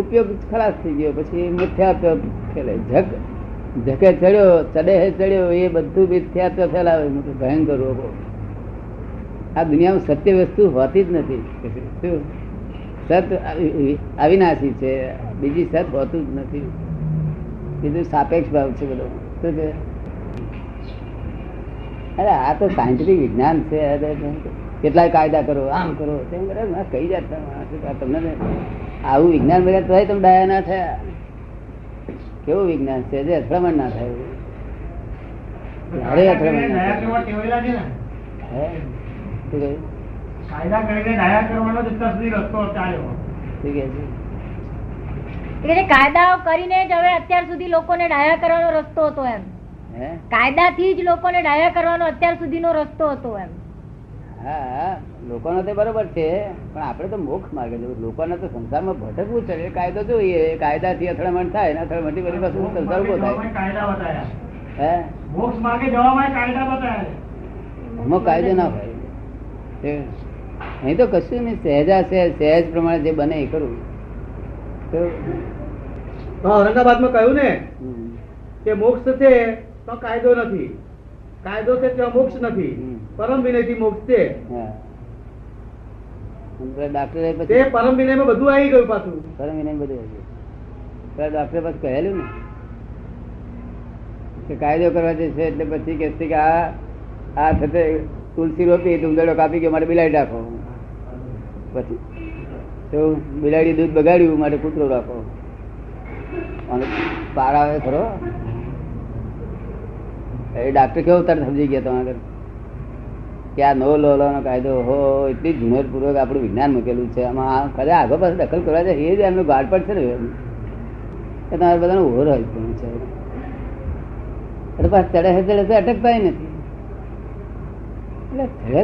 ઉપયોગ ખલાસ થઈ ગયો. પછી મિથ્યાત્વ ફેલાય, ઝકે ચડ્યો ચડે ચડ્યો એ બધું મિથ્યાત્વ ફેલાવે, ભયંકર રોગો. આ દુનિયામાં સત્ય વસ્તુ હોતી જ નથી. સત અવિનાશી છે, બીજી સત હોતું જ નથી. બીજું સાપેક્ષ ભાવ છે બધો. શું છે? અરે આ તો સાયન્ટિફિક વિજ્ઞાન છે. કેટલાય કાયદા કરો, આમ કરો, તેમ કરે, કહી જાય. તમને આવું વિજ્ઞાન બધા થાય તમે ડાયા ના થયા. કેવું વિજ્ઞાન છે જે અથડામણ ના થાય. કાયદાઓ કરીને જ હવે અત્યાર સુધી લોકોને ડાયા કરવાનો રસ્તો હતો. એમ કાયદાથી જ લોકોને ડાયા કરવાનો અત્યાર સુધીનો રસ્તો હતો. એમ હા, લોકોનો તો બરોબર છે, પણ આપણે તો મોક્ષ માર્ગે જવું. લોકોને તો સંસારમાં ભટકવું છે, કાયદો જોઈએ. કાયદાથી અથડામણ થાય ને અથડામણથી બધી વસ્તુ સંસાર ઉભો થાય. હે, મોક્ષ માર્ગે જવામાં કાયદા બતાવ્યા. અમુક કાયદો ના હોય અહીં તો કશું નહીં, સહેજ પ્રમાણે જે બને એ કરું. ઔરંગાબાદમાં કહ્યું ને કે મોક્ષ છે તો કાયદો નથી, કાયદો છે તો મોક્ષ નથી, પરમ વિનયથી મોક્ષ છે. ડોક્ટરે પરમ વિનયમાં બધું આવી ગયું. પાછું પરમ વિનય બધું આવી ગયું. ડોક્ટરે પાછું કહેલું ને કે કાયદો કરવા જે છે, એટલે પછી કહેશે કે આ થશે તુલસી રોપી, ઉંદરડો કાપી ગયો, મારે બિલાડી રાખો. પછી તો બિલાડી દૂધ બગાડ્યું, મારે કૂતરો રાખો. અને પાર આવે ખરો એ ડાક્ટર. કેવો તર સમજી ગયા તમારે કે આ નો લોનો કાયદો હો, એટલી ઝીણવટપૂર્વક આપણું વિજ્ઞાન મૂકેલું છે. આમાં કદાચ આગળ પાસે દખલ કરવા જાય એ જ એમનું ગાઢપણ છે ને, એ તમારે બધાને ઓર હોય છે. એટલે પાછ ચડે ચડે તો અટકતા નથી. એટલે ખબર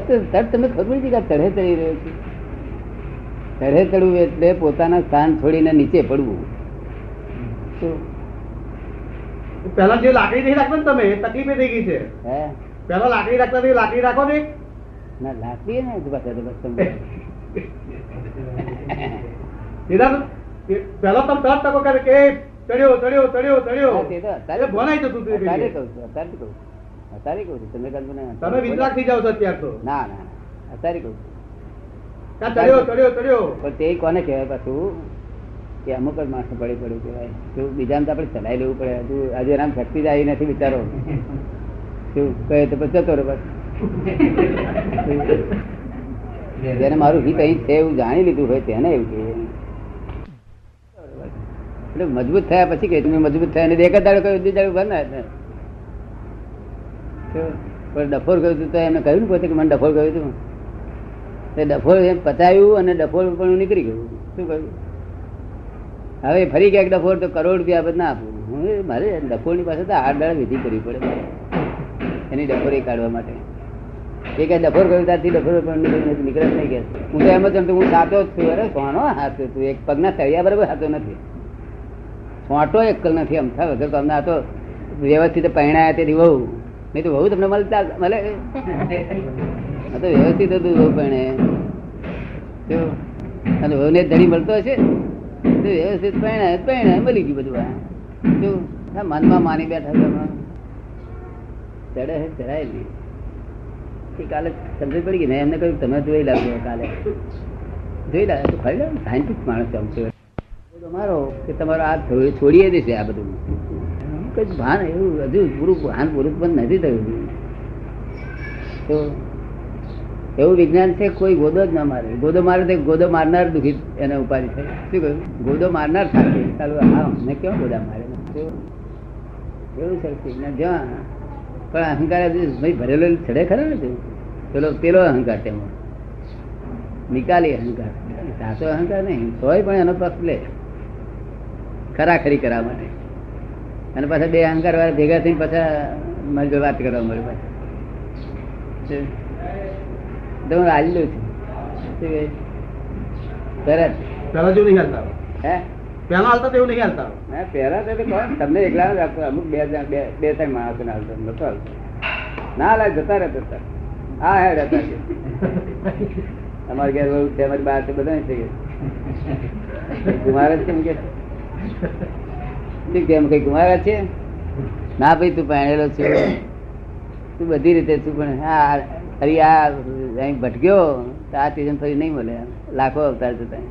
નથી કે ચઢે ચડી રહ્યો છે. ચઢે ચડવું એટલે પોતાના સ્થાન છોડીને નીચે પડવું. પેલા જે લાકડી નહીં રાખો ને તમે, તકલીફ થઈ ગઈ છે. હે, પેલા લાકડી રાખતા તો લાકડી રાખો ને. ના, લાકડી ને પેલા તમે તરત તકો કરે કે ચડ્યો ચડ્યો ચડ્યો ચડ્યો. તારે ભણાય જતું હતું. તારે કહું છું, અત્યારે કહું છું. અત્યારે કહું છું, તમે તમે વિતરાક થઈ જાવ છો અત્યાર તો. ના ના, અત્યારે કહું છું. પણ તે કોને કહેવાય પાછું કે અમુક જ માણસ પડી પડ્યું કહેવાય. તો બીજાને તો આપણે ચલાવી લેવું પડે. હજુ આજે આમ શક્તિ જ આવી નથી બિચારો. શું કહે તો પછી જતો રહ્યો. બસ જેને મારું હિત અહીં છે એવું જાણી લીધું હોય તેને એવું કહેવાય. એટલે મજબૂત થયા પછી કે તમે મજબૂત થયા નથી. એક જ દાડો કહ્યું, બીજા બને પણ ડફોર ગયું હતું. તો એમને કહ્યું ને પોતે કે મને ડફોર ગયું હતું. તે ડફોર પતાવ્યું અને ડફોર પણ નીકળી ગયું. શું કહ્યું? હવે ફરી ક્યાંક ડફોર તો કરોડ રૂપિયા આપણે ના આપવું. હું મારે ડફોરની પાસે તો 8 દાડા વિધિ કરવી પડે એની ડફોરી કાઢવા માટે. એ ક્યાંય ડફોર ગયું ત્યારથી ડફોર પણ નીકળે જ નહીં. કે હું તો એમ જ સમજું હું સાચો જ છું. અરે સોનો હાચો છું, એક પગના તળિયા બરાબર સાચો નથી, સોટો એકલ નથી. આમ થાય વગર તો અમને આ તો વ્યવસ્થિત પહેણાયા તેથી બહુ નહી તો બહુ તમને મળતા મળે. આ તો વ્યવસ્થિત હતું બહુ, પણ બહુ ને ધણી મળતો હશે તો વ્યવસ્થિત પહેણાય મળી ગયું બધું. આ મનમાં માની બેઠા ચડે ચડાય નહીં. કાલે સમજ પડી ગઈ ને એમને કહ્યું તમે જોઈ લાવજો, કાલે જોઈ લાવે તો ખરી લાવે. સાયન્ટિસ્ટ માણસ છે તમારો કે તમારો આ છોડીએ દેશે આ બધું. કઈ ભાન એવું હજુ પૂરું ભાન પૂરું પણ નથી થયું. તો એવું વિજ્ઞાન છે કોઈ ગોદો જ ના મારે. ગોદો મારે તો ગોદો મારનાર દુઃખી એને ઉપાધિ થાય. શું કહ્યું? ગોદો મારનાર થાય. ચાલું હા, મેં કેવો ગોદા મારે એવું સરસ વિજ્ઞાન જ્યાં. પણ અહંકાર ભાઈ ભરેલો ચડે ખરો ને તું. પેલો અહંકાર તેમાં નિકાલી અહંકાર, સાચો અહંકાર નહીં તોય પણ એનો પક્ષ લે ખરાખરી કરવા માટે. અને પાછા બે અહંકાર વાળા ભેગા થઈને પાછા મારી જોડે વાત કરવા મળે. પાછું તમે હાલી લઉં તમને એકલા રાખતો. અમુક બે ત્રણ માણસો ને હાલતો નતો હાલતો. ના હાલ જતા રહેતો. હા હા રહેતા છે. અમારે ઘેર બહુ છે, અમારી બહાર છે, બધા થઈ ગયા. કુમાર જ કેમ કે કેમ કઈ કુમાર છે? ના ભાઈ તું પહેણેલો છે, તું બધી રીતે છું, પણ હા ફરી આ ભટક્યો તો આ સીઝન ફરી નહીં મળે. લાખો અવતાર થતા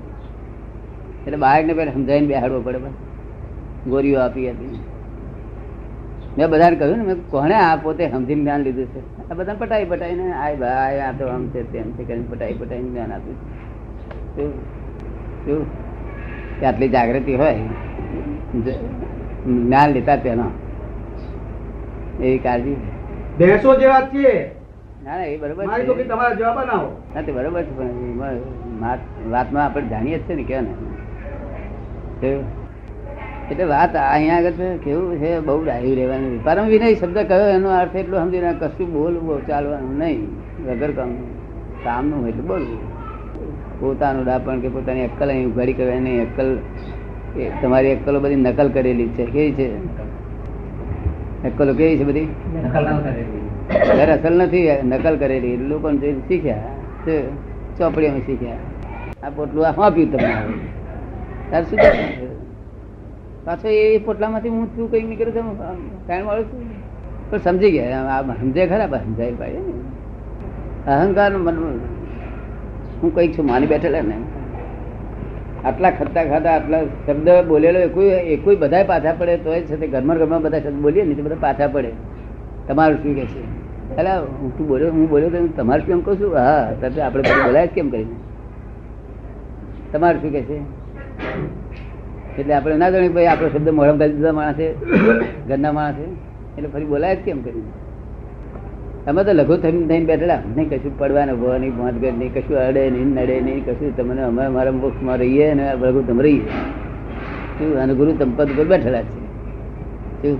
એટલે બાળકને પહેલાં સમજાવીને બેહાડવો પડે. બસ ગોળીઓ આપી હતી. મેં બધાને કહ્યું ને, મેં કોને આ પોતે સમજીને જ્ઞાન લીધું છે? આ બધા પટાઈ પટાઈને આ ભાઈ આ તો આમ છે તેમ છે કરીને પટાઈ પટાઈને જ્ઞાન આપ્યું. શું શું કે આટલી જાગૃતિ હોય જ્ઞાન લેતા તેના એવી કાળજી. ભેંસો જેવા છે. ના એ બરોબર છે, તમારા જવાબ ના હો. ના તે બરોબર છે, પણ વાતમાં આપણે જાણીએ જ છે ને કે ને એટલે વાત અહીંયા આગળ કેવું છે, બહુ ડાયું રહેવાનું. પરમ વિનય શબ્દ કહ્યો એનો અર્થ એટલો સમજીને કશું બોલવું ચાલવાનું નહીં, વગર કામનું હોય તો બોલવું. પોતાનું ડાપણ કે પોતાની અક્કલ અહીં ઉઘાડી કરે નહીં. અક્કલ એ તમારી અક્કલો બધી નકલ કરેલી છે. કેવી છે અક્કલો? કેવી છે બધી? ઘર અસલ નથી, નકલ કરેલી. લોકો શીખ્યા છે, ચોપડીઓમાં શીખ્યા. આ પોટલું આ આપ્યું તમને, તાર શું પાછો એ પોટલામાંથી હું શું કઈ નીકળું છું? ટાઈમ વાળું છું પણ સમજી ગયા. સમજે ખરાબ સમજાય ભાઈ. અહંકાર હું કઈક છું માની બેઠેલા ને આટલા ખતા ખાતા આટલા શબ્દ બોલેલો એકુય બધા પાછા પડે તો એ છે તે ઘરમાં બધા શબ્દ બોલીએ ને તો બધા પાછા પડે. તમારું શું કહે છે? એટલે હું બોલ્યો તો તમારું શું એમ કહું છું? હા તમે આપણે બોલાય કેમ કરીને તમારું શું કહે છે? એટલે આપણે ના જાણીએ ભાઈ આપણો શબ્દ મોઢામાં કાઢી દીધા માણસે, ગંદા માણસે, એટલે ફરી બોલાય જ કેમ કરીને? અમે તો લઘુ થઈને બેઠેલા, નહીં કશું પડવાને ઉભો નહીં, ભાંતગઢ નહીં, કશું અડે નહીં, નડે નહીં, કશું. તમને અમે અમારા મોક્ષમાં રહીએ અને લઘુ તમે રહીએ શું? અને ગુરુ તમપદ ઉપર બેઠેલા છે શું?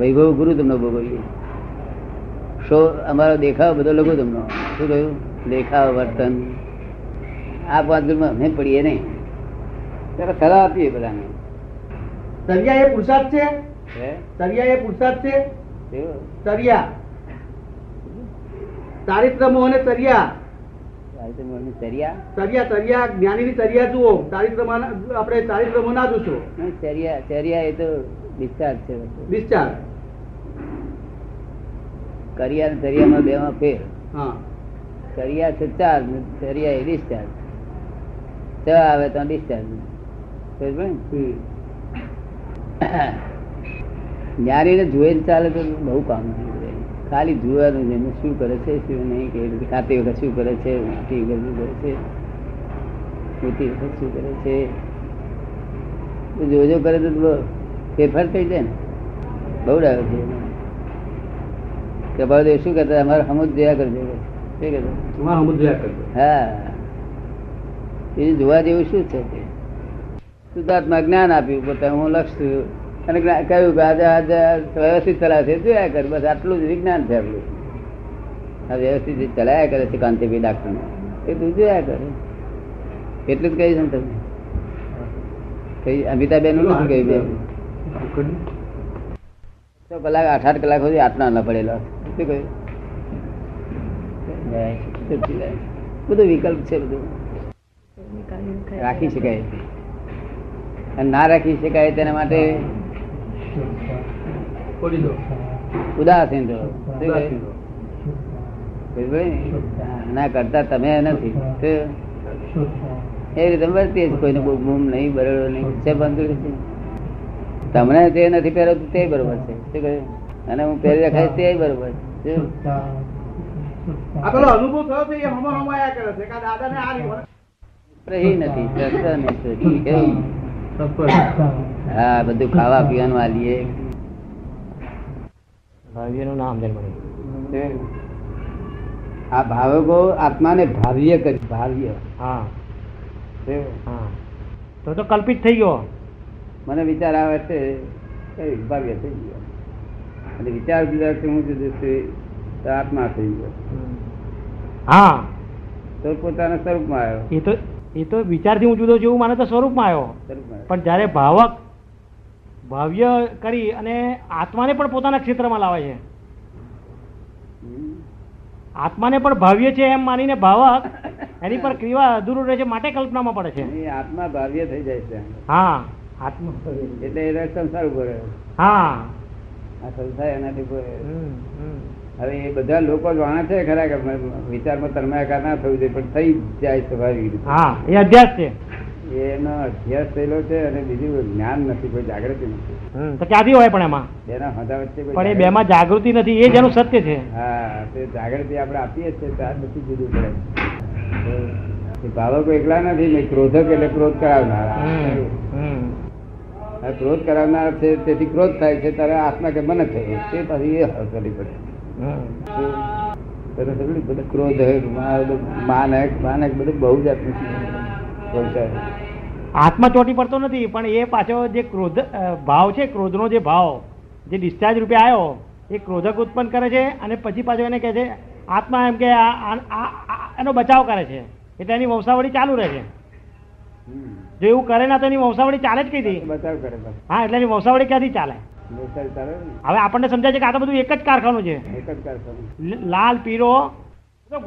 વૈભવ ગુરુ તમને ભોગવીએ. શો અમારો દેખાવ બધો લઘુ તમનો. શું કહ્યું? દેખાવ, વર્તન, આ પાંચ ગુરુમાં અમે પડીએ નહીં. ત્યારે સલાહ આપીએ બધાને. તરિયા એ પુરુષાર્થ છે? તરિયા એ પુરુષાર્થ છે? તરિયા ચારિત્રમોહ અને તરિયા તરિયા તરિયા જ્ઞાનીની તરિયા જુઓ. ચારિત્રમોહ આપણે ચારિત્રમોહ ના જોશો. તરિયા તરિયા એ તો ડિસ્ચાર્જ છે. ડિસ્ચાર્જ કરિયા અને તરિયામાં બેમાં ફેર. હા તરિયા છે ચાર્જ, તરિયા એ ડિસ્ચાર્જ. ચ આવે તો ડિસ્ચાર્જ. જ્ઞાની ને જુએ ચાલે તો બહુ કામ નથી. ખાલી જોવાનું છે શું કરે છે શું નહીં, કે ખાતી વખત શું કરે છે, ઊંઘતી વખત શું કરે છે, ઊંઘતી વખત શું કરે છે, જોજો કરે તો ફેરફાર થઈ જાય ને. બહુ ડાયો છે કે ભાઈ શું કરતા અમારે સમજ જોયા કરજો. શું કહેતા સમજ જોયા કરજો. હા એ જોવા જેવું શું છે તે શુદ્ધાત્મા જ્ઞાન આપ્યું. પોતે હું લક્ષ અને કહ્યું કે આજે આજે વ્યવસ્થિત ચલાવશે જોયા કરે. બસ આટલું જ વિજ્ઞાન છે. આટલું આ વ્યવસ્થિત ચલાયા કરે છે કાંતિભાઈ ડાક્ટરને એ તું જોયા કરે. એટલું જ કહ્યું છે ને તમે કઈ અમિતાબેન નું શું કહ્યું? 6 કલાક 8 કલાક સુધી આટલા ના પડેલો. શું કહ્યું? બધું વિકલ્પ છે, બધું રાખી શકાય અને ના રાખી શકાય તેના માટે ઉદાસીન ના કરતા તમે નથી એ રીતે વર્તી. કોઈને બૂમ નહીં, બરોબર નહીં છે, બંધ તમને જે નથી પહેરતું તે બરોબર છે. શું કહે? અને હું પહેરી રખાય તે બરોબર છે. અનુભવ થયો છે દાદાને. હા બધું ખાવા પીવાનું વાલીએ ભાવ્યનું નામ જ મળે. આ ભાવકો આત્માને ભાવ્ય કરી ભાવ્ય. હા તો કલ્પિત થઈ ગયો. મને વિચાર આવે છે ભાવ્ય થઈ ગયો અને વિચાર વિચારથી હું જશે આત્મા થઈ ગયો. હા તો પોતાના સ્વરૂપમાં આવ્યો. એ તો વિચારથી હું જુદો જેવું માને તો સ્વરૂપમાં આવ્યો. પણ જ્યારે ભાવક ભાવ્ય કરી અને આત્માને પણ પોતાના ક્ષેત્રમાં લાવે છે. આત્માને પણ ભાવ્ય છે એમ માનીને ભાવક એની પર ક્રિયા અધૂરું રહે છે, માટે કલ્પનામાં પડે છે. આત્મા ભાવ્ય થઈ જાય છે. હા, આત્મા એટલે એ સંસાર ઉભો રહ્યો. હા, આ સંસાર એનાથી ઉભો રહ્યો. હવે એ બધા લોકો જાણે છે ખરા કે વિચારમાં તન્માયાકાર ના થયું છે, પણ થઈ જાય સ્વાભાવિક રીતે. હા, એ અભ્યાસ છે, એનો અભ્યાસ થયેલો છે. અને બીજું જ્ઞાન નથી, કોઈ જાગૃતિ નથી. તો ક્યાંથી હોય, પણ એમાં એના હદા વચ્ચે પણ એ બે માં જાગૃતિ નથી, એ જેનું સત્ય છે. હા, તે જાગૃતિ આપણે આપીએ છીએ ત્યાર નથી જુદું પડે. ભાવકો એકલા નથી ને, ક્રોધક એટલે ક્રોધ કરાવનારા, ક્રોધ કરાવનારા છે, તેથી ક્રોધ થાય છે. ત્યારે આત્મા કે મને થયું તે પછી એ હલ કરવી પડે. ક્રોધ માનક બહુ જાત. આત્મા ચોટી પડતો નથી, પણ એ પાછો જે ક્રોધ ભાવ છે, ક્રોધનો જે ભાવ જે ડિસ્ચાર્જ રૂપે આવ્યો એ ક્રોધક ઉત્પન્ન કરે છે. અને પછી પાછો એને કહે છે આત્મા એમ કે એનો બચાવ કરે છે, એટલે એની વંશાવળી ચાલુ રહે છે. જો એવું કરે ના તો એની વંશાવળી ચાલે જ કઈ બચાવ કરે. હા, એટલે એની વંશાવળી ક્યાંથી ચાલે. હવે આપણને સમજાય છે કે આ તો બધું એક જ કારખાનું છે. એક જ કારખાનું, લાલ પીળો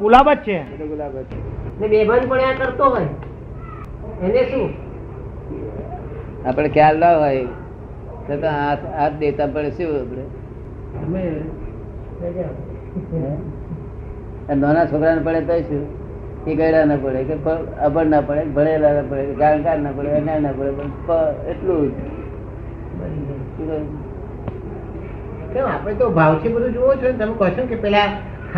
ગુલાબ જ છે. ગુલાબ જ છે. બેભાન પણ આ કરતો હોય એને શું આપણે ખ્યાલ ના હોય તો હાથ દેતા પડે. શું આપણે નાના છોકરાને પડે તો શું એ ગયડા ના પડે કે અભણ ના પડે, ભણેલા ના પડે, જાણકાર ના પડે, અનાર ના પડે, પણ એટલું જ. આપણે તો ભાવથી બધું જોવો છો ને. તમે કહો છો કે પેલા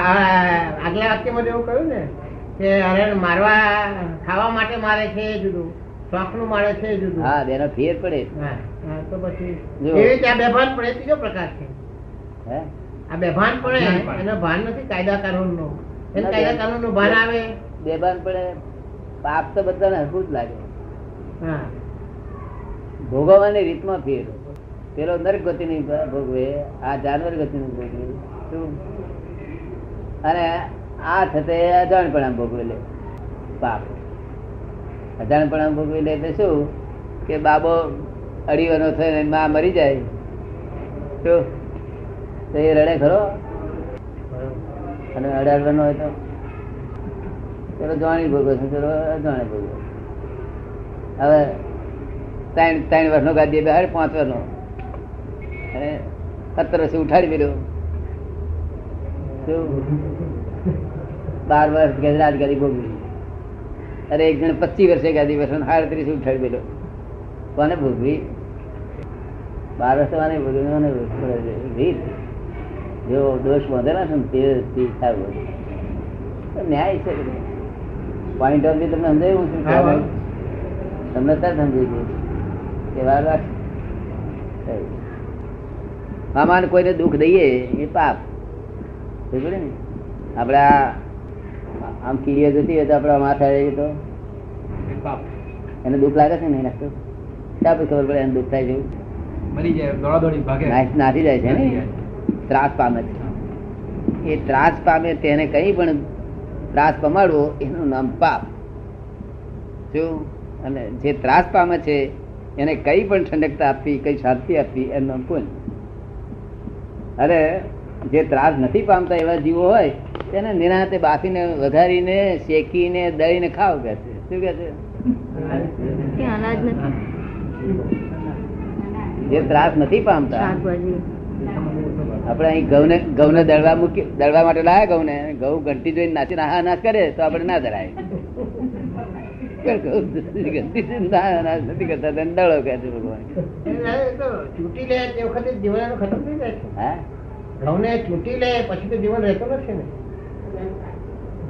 આગલા વાક્યમાં એવું કહ્યું ને કે અરે મારવા ખાવા માટે મારે છે એ જુદું, શોખનું મારે છે એ જુદું. હા, બેનો ફેર પડે. હા, તો પછી એવી રીતે આ બેભાન પડે ત્રીજો પ્રકાર છે. હે, આ બેભાન પડે એનો ભાન નથી કાયદા કાનૂનનો. એને કાયદા કાનૂનનો ભાન આવે. બેભાન પડે પાપ તો બધાને હરખું જ લાગે. હા, ભોગવવાની રીતમાં ફેર. પેલો નર્ક ગતિ ની ભોગવે, આ જાનવર ગતિ નું ભોગવે, અને આ થતે અજાણપણા ભોગવે લે પાપ. અજાણપણા ભોગવે લે એટલે શું કે બાબો અડીવાનો થઈને મા મરી જાય તો એ રડે ખરો. અને અડાડવાનો હોય તો પેલો જાણી ભોગવે છે, પેલો અજાણે ભોગવે. હવે ત્રણ વર્ષનો ગાદી બહાર 5 વર્ષનો અને 17 વર્ષે ઉઠાડી મેળ્યો. 12 વર્ષ ગજરાત ગાદી ભોગવી. અરે એક જણ 25 વર્ષે ગાદી વર્ષ 38 ઉઠાડી મેળ્યો. કોને ભોગવી? 12 વર્ષ વાને ભોગવી રીત. જો દોષ વધેલા છે ને તે ન્યાય છે. પોઈન્ટ ઓફ વ્યૂ તમને સમજાયું છું? તમને તર સમજાઈ ગયું કે વાર આમાં કોઈને દુઃખ દઈએ એ પાપ. બરાબર ને? આપણે આમ કીડીએ જતી હોય તો આપણે માથા રહીએ તો એને દુઃખ લાગે છે ને. એને ક્યાં પછી ખબર પડે એને દુઃખ થાય છે? નાસી જાય છે ને, ત્રાસ પામે છે. એ ત્રાસ પામે તેને કંઈ પણ ત્રાસ પમાડવો એનું નામ પાપ. જો અને જે ત્રાસ પામે છે એને કંઈ પણ ઠંડકતા આપવી, કંઈ શાંતિ આપવી એનું નામ પુણ્ય. અરે જે ત્રાસ નથી પામતા એવા જીવો હોય તેને નિરાંતે બાફીને વધારીને શેકીને દળીને ખાવ કે છે. શું કે છે? જે ત્રાસ નથી પામતા આપણે અહીં ઘઉંને દળવા માટે લાયા. ઘઉંને ઘઉં ઘંટી જોઈને નાચી નાશ કરે તો આપણે ના ધરાય. ઘઉં ઘંટી નાશ નથી કરતા તેને દળો કે છે ભગવાન. ચૂંટી લે તે વખતે જીવન ખતમ થઈ જાય છે. ઘઉં ને ચૂંટી લે પછી તો જીવન રહેતો નથી ને.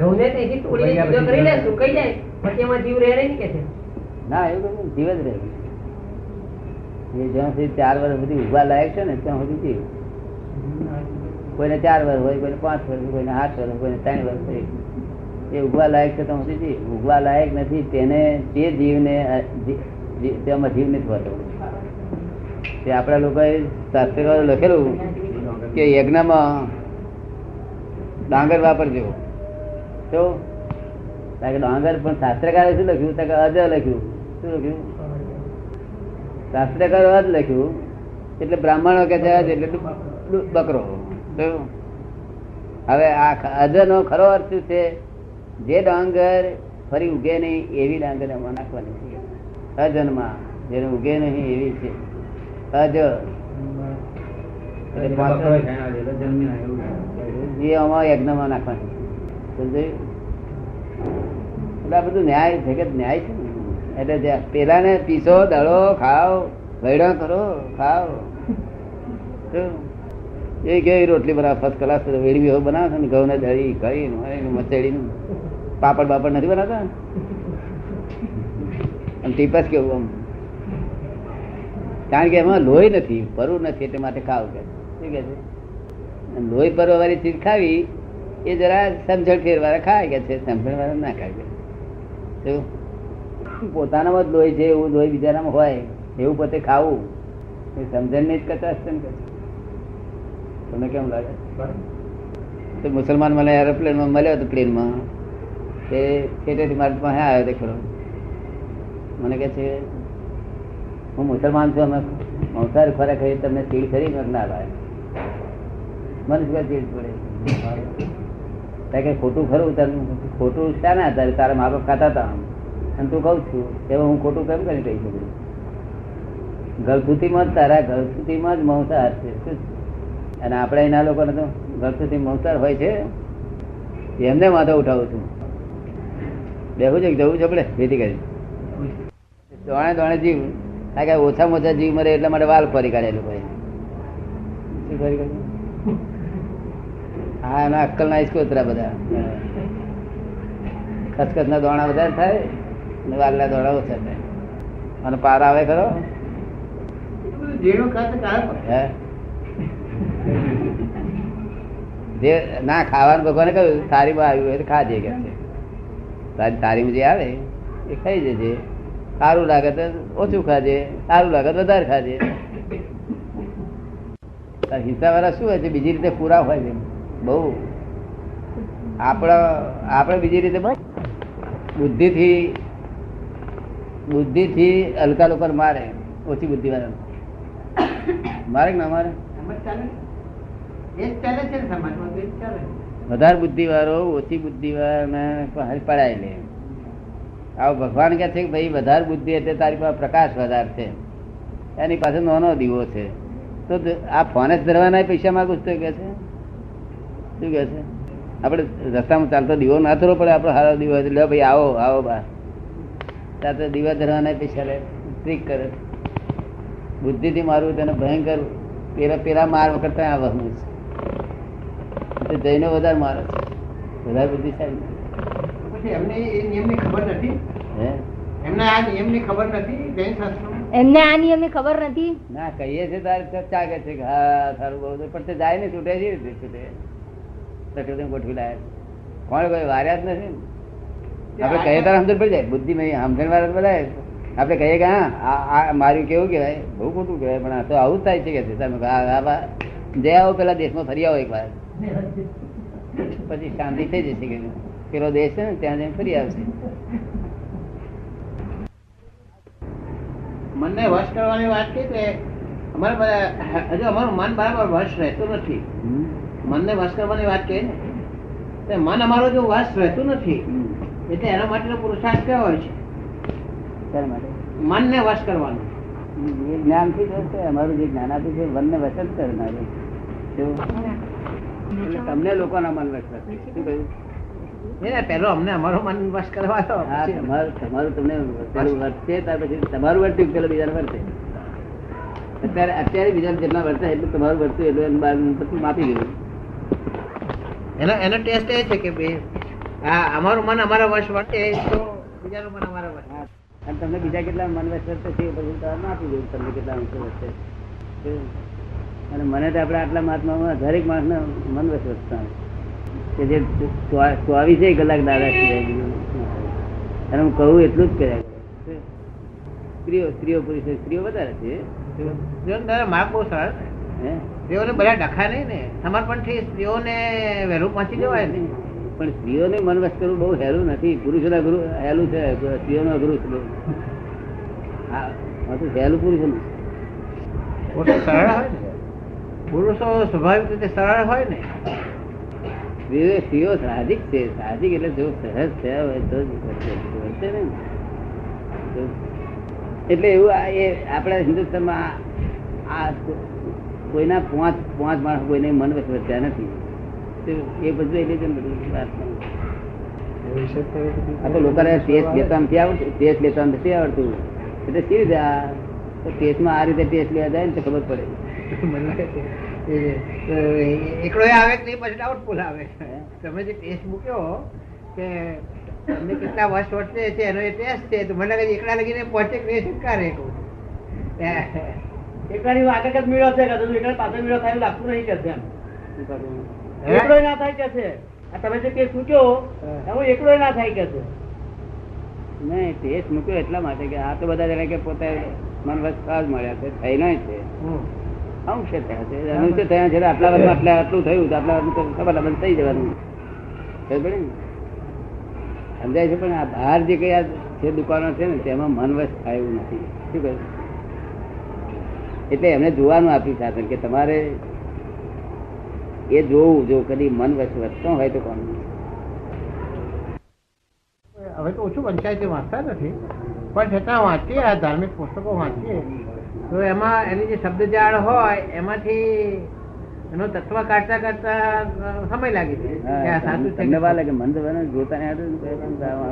ઘઉં ને કરી લે સુકાઈ જાય પછી એમાં જીવ રહે નહીં કે છે. ના, એવું જીવ જ રહે. એ જ્યાં સુધી 4 વર્ષ સુધી ઉભા લાયક છે ને ત્યાં સુધી જીવ. કોઈને 4 વર્ષ હોય, કોઈને 5 વર્ષ, કોઈને 8 વર્ષ, કોઈને 3 વર્ષ. એ ઉભા લાયક છે ત્યાં સુધી જીવ. ઉભા લાયક નથી તેને તે જીવને તેમાં જીવ નથી હોતો. તે આપણા લોકોએ શાસ્ત્રો લખેલું કે યજ્ઞમાં ડાંગર વાપરજો. તો ડાંગર પણ શાસ્ત્રકારે શું લખ્યું? અજ લખ્યું. શું લખ્યું? શાસ્ત્રકારો અજ લખ્યું. એટલે બ્રાહ્મણો કે અજ એટલે બકરો. હવે આ અજરનો ખરો અર્થ શું છે? જે ડાંગર ફરી ઉગે નહીં એવી ડાંગર નાખવાની છે. અજનમાં જેને ઉગે નહીં એવી છે. અજર એ અમારા યજ્ઞમાં નાખવાની છે. એટલે આ બધું ન્યાય જગત ન્યાય છે ને. એટલે પેલા ને પીસો, દળો, ખાવ, વૈડો કરો, ખાવ. એ કેવી રોટલી બનાવ ફર્સ્ટ ક્લાસ વેડવી બનાવે છે ને, ઘઉં ને દળી કરીને મચેડીનું પાપડ બાપડ નથી બનાવતા ને. ટીપસ કેવું આમ, કારણ કે એમાં લોહી નથી, પરવું નથી, એટલે માટે ખાવ કે શું કે છે. લોહી પરવા વાળી ચીજ ખાવી એ જરા સમજણ ફેરવાળા ખાય કે છે, સમજણ વાળા ના ખાય કે. પોતાનામાં જ લોહી છે એવું લોહી બીજાનામાં હોય એવું પોતે ખાવું એ સમજણ ને જ કચાશ છે ને. તમને કેમ લાગે? મુસલમાન મને એરોપ્લેનમાં મળ્યો હતો, પ્લેનમાં તે મારી પાસે આવ્યો હતો ખરો. મને કહે છે હું મુસલમાન છું, અમે મંસાહારી ખોરાક ખાઈ, તમને ચીડ ખરી? ના ભાઈ, મને શું ચીડ પડે? ત્યાં કંઈ ખોટું ખરું? તને ખોટું શા ના હતા? તારા મા બાપ ખાતા હતા અને તું કહું છું એમાં હું ખોટું કેમ કરી કહી શકું? ગળથુથીમાં જ, તારા ગળથુથીમાં જ મંસાહાર છે. શું? અને આપણા એના લોકોને તો ગળથુથી મંસાર હોય છે, એમને માથો ઉઠાવું છું. બેહું છે કે જવું છે આપણે ખેતી કરી? દોણે દોણે જીવ, કારણ કે ઓછામાં ઓછા જીવ મરે એટલા માટે વાલ ફરી કાઢે લોકો. શું ફરી કાઢે? હા, એના અક્કલના હિસ્કોતરા બધા, ખસખસના દોણા વધારે થાય અને વાલના દોણા ઓછા થાય. અને પાર આવે ખરો હે જે ના ખાવાનું. ભગવાને કહ્યું તારીમાં આવ્યું હોય તો ખાજે કે તારી તારીમાં જે આવે એ ખાઈ જજે. સારું લાગે તો ઓછું ખાજે, સારું લાગે તો વધારે ખાજે. હિંસાવાળા શું હોય છે? બીજી રીતે પૂરા હોય છે બહુ. આપણે બીજી રીતે બુદ્ધિથી હલકા લોકો મારે, ઓછી બુદ્ધિવાળા મારે ના મારે. વધારે બુદ્ધિવાળો ઓછી બુદ્ધિવાળા પડાય લે. આવો ભગવાન કહે છે કે ભાઈ વધારે બુદ્ધિ એટલે તારી પાસે પ્રકાશ વધારે છે, એની પાસે નાનો દીવો છે, તો આ ફોને ધરવાના પૈસા માંગુ છું કે છે. શું કહે છે? આપણે રસ્તામાં ચાલતો દીવો ના થવો પડે, આપણો સારો દીવો એટલે ભાઈ આવો આવો બા ત્યાં દીવા ધરવાના પૈસા લે. ટ્રીક કરે બુદ્ધિથી મારું તેને ભયંકર પેલા માર વખત ત્યાં આવવાનું છે. જઈને વધારે મારે છે, વધારે બુદ્ધિ સારી. એમને આ નિયમની ખબર નથી ના કહીએ છીએ તારે ચાગે છે કે હા સારું બહુ, પણ તે જાય ને છૂટે છે. તકલીફ ગોઠવી લાયા કોણ? કોઈ વાર્યા જ નથી ને. આપણે કહીએ તારે સમજણ પડી જાય. બુદ્ધિ નહીં સમજણ વાળા બધા આપણે કહીએ કે હા માર્યું કેવું કહેવાય, બહુ ખોટું કહેવાય, પણ આ તો આવું જ થાય છે કે તમે જઈ આવો, પેલા દેશમાં ફરી આવો એક વાર, પછી શાંતિ થઈ જશે કે પેલો દેશ છે ને ત્યાં જઈને ફરી આવશે. મનને વશ કરવાની વાત કહી કે અમારે બધા હજુ અમારું મન બરાબર વશ રહેતું નથી. મનને વશ કરવાની વાત કહી ને, મન અમારું જો વશ રહેતું નથી એટલે એના માટેનો પુરુષાર્થ કયો હોય છે? મનને વશ કરવાનું એ જ્ઞાનથી થશે. અમારું જે જ્ઞાન આપ્યું છે મનને વશ જ કરનારું. તમને લોકોના મન વશ થશે. શું કહ્યું? પેલો અમને અમારું મન વશ કરવાનો. તમારું તમને વર્તે ત્યાર પછી તમારું વર્ત્યું પેલો બીજાને વર્તે. અત્યારે બીજા જેટલા વર્તા એટલું તમારું વર્ત્યું એટલું બાર પછી માપી ગયું. એનો ટેસ્ટ એ છે કે ભાઈ હા અમારું મન અમારા વશ વર્તે તો બીજાનું મન અમારા વશ. અને તમને બીજા કેટલા મન વસ્ત છે એ બધું ના આપી દઉં. તમને કેટલા વસ્ત છે અને મને તો આપણે આટલા મહાત્મા દરેક માણસના મન વસ્તા કે જે 24 કલાક દાદા સિવાય. અને હું કહું એટલું જ કર્યા. સ્ત્રીઓ પુરુષો સ્ત્રીઓ વધારે છે. દાદા માર્ગ બહુ સરસ. સ્ત્રીઓને બધા ડખા નહીં ને, સમર્પણથી સ્ત્રીઓને વહેલું પહોંચી જવાય ને. પણ સ્ત્રીઓને મનવશ કરવું બહુ હેલું નથી. પુરુષોને હેલું છે, સ્ત્રીઓને અઘરું છે. હા તો હેલું પુરુષો સરળ હોય ને, પુરુષો સ્વાભાવિક રીતે સરળ હોય ને. વિવેકીઓ સાહજિક છે, સાહજિક એટલે જો સહજ થયા હોય તો જ ને. એટલે એવું આપણા હિન્દુસ્તાનમાં આ કોઈના પાંચ માણસ કોઈને મન વચ્ચે નથી. એ બધું એટલે લોકોને ટેસ્ટ લેતા નથી આવડતું, એટલે કેવી રીતે આ ટેસ્ટમાં આ રીતે ટેસ્ટ લેવા જાય ને તો ખબર પડે. એકડો આવે કે પછી ડાઉટફુલ આવે. તમે જે ટેસ્ટ મૂક્યો કે તમને કેટલા વર્ષ વર્ષે છે એનો એ ટેસ્ટ છે, તો મને એકડા લગીને પહોંચે કે શિકારે કહું એકડાની આગળ જ મેળો છે કે એકડા પાછળ મેળો થાય લાગતું નહીં કે છે, એકડો ના થાય કે છે. તમે જે ટેસ્ટ મૂક્યો એવો એકડો ના થાય કે છે. નહીં, ટેસ્ટ મૂક્યો એટલા માટે કે આ તો બધા જણા કે પોતે મનવસ્તા જ મળ્યા છે, થઈ નહીં છે અંશે થયા છે, અનુચ્છે થયા છે. આટલા વર્ષમાં આટલું થયું તો આટલા વર્ષનું ખબર બંધ થઈ જવાનું, સમજાય છે. પણ આ બહાર જે કઈ જે દુકાનો છે ને તેમાં મનવશ થાય એવું નથી. શું કહે? એટલે એમને જોવાનું આપ્યું સાધન કે તમારે એ જોવું, જો કદી મનવશ વધતો હોય તો કોણ. હવે તો ઓછું પંચાયતી વાંચતા નથી, પણ છતાં વાંચીએ, આ ધાર્મિક પુસ્તકો વાંચીએ તો એમાં એની જે શબ્દજાળ હોય એમાંથી એનો તત્વ કાઢતા કાઢતા સમય લાગી જાય.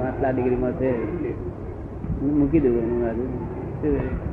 આટલા ડિગ્રીમાં છે મૂકી દઉં એનું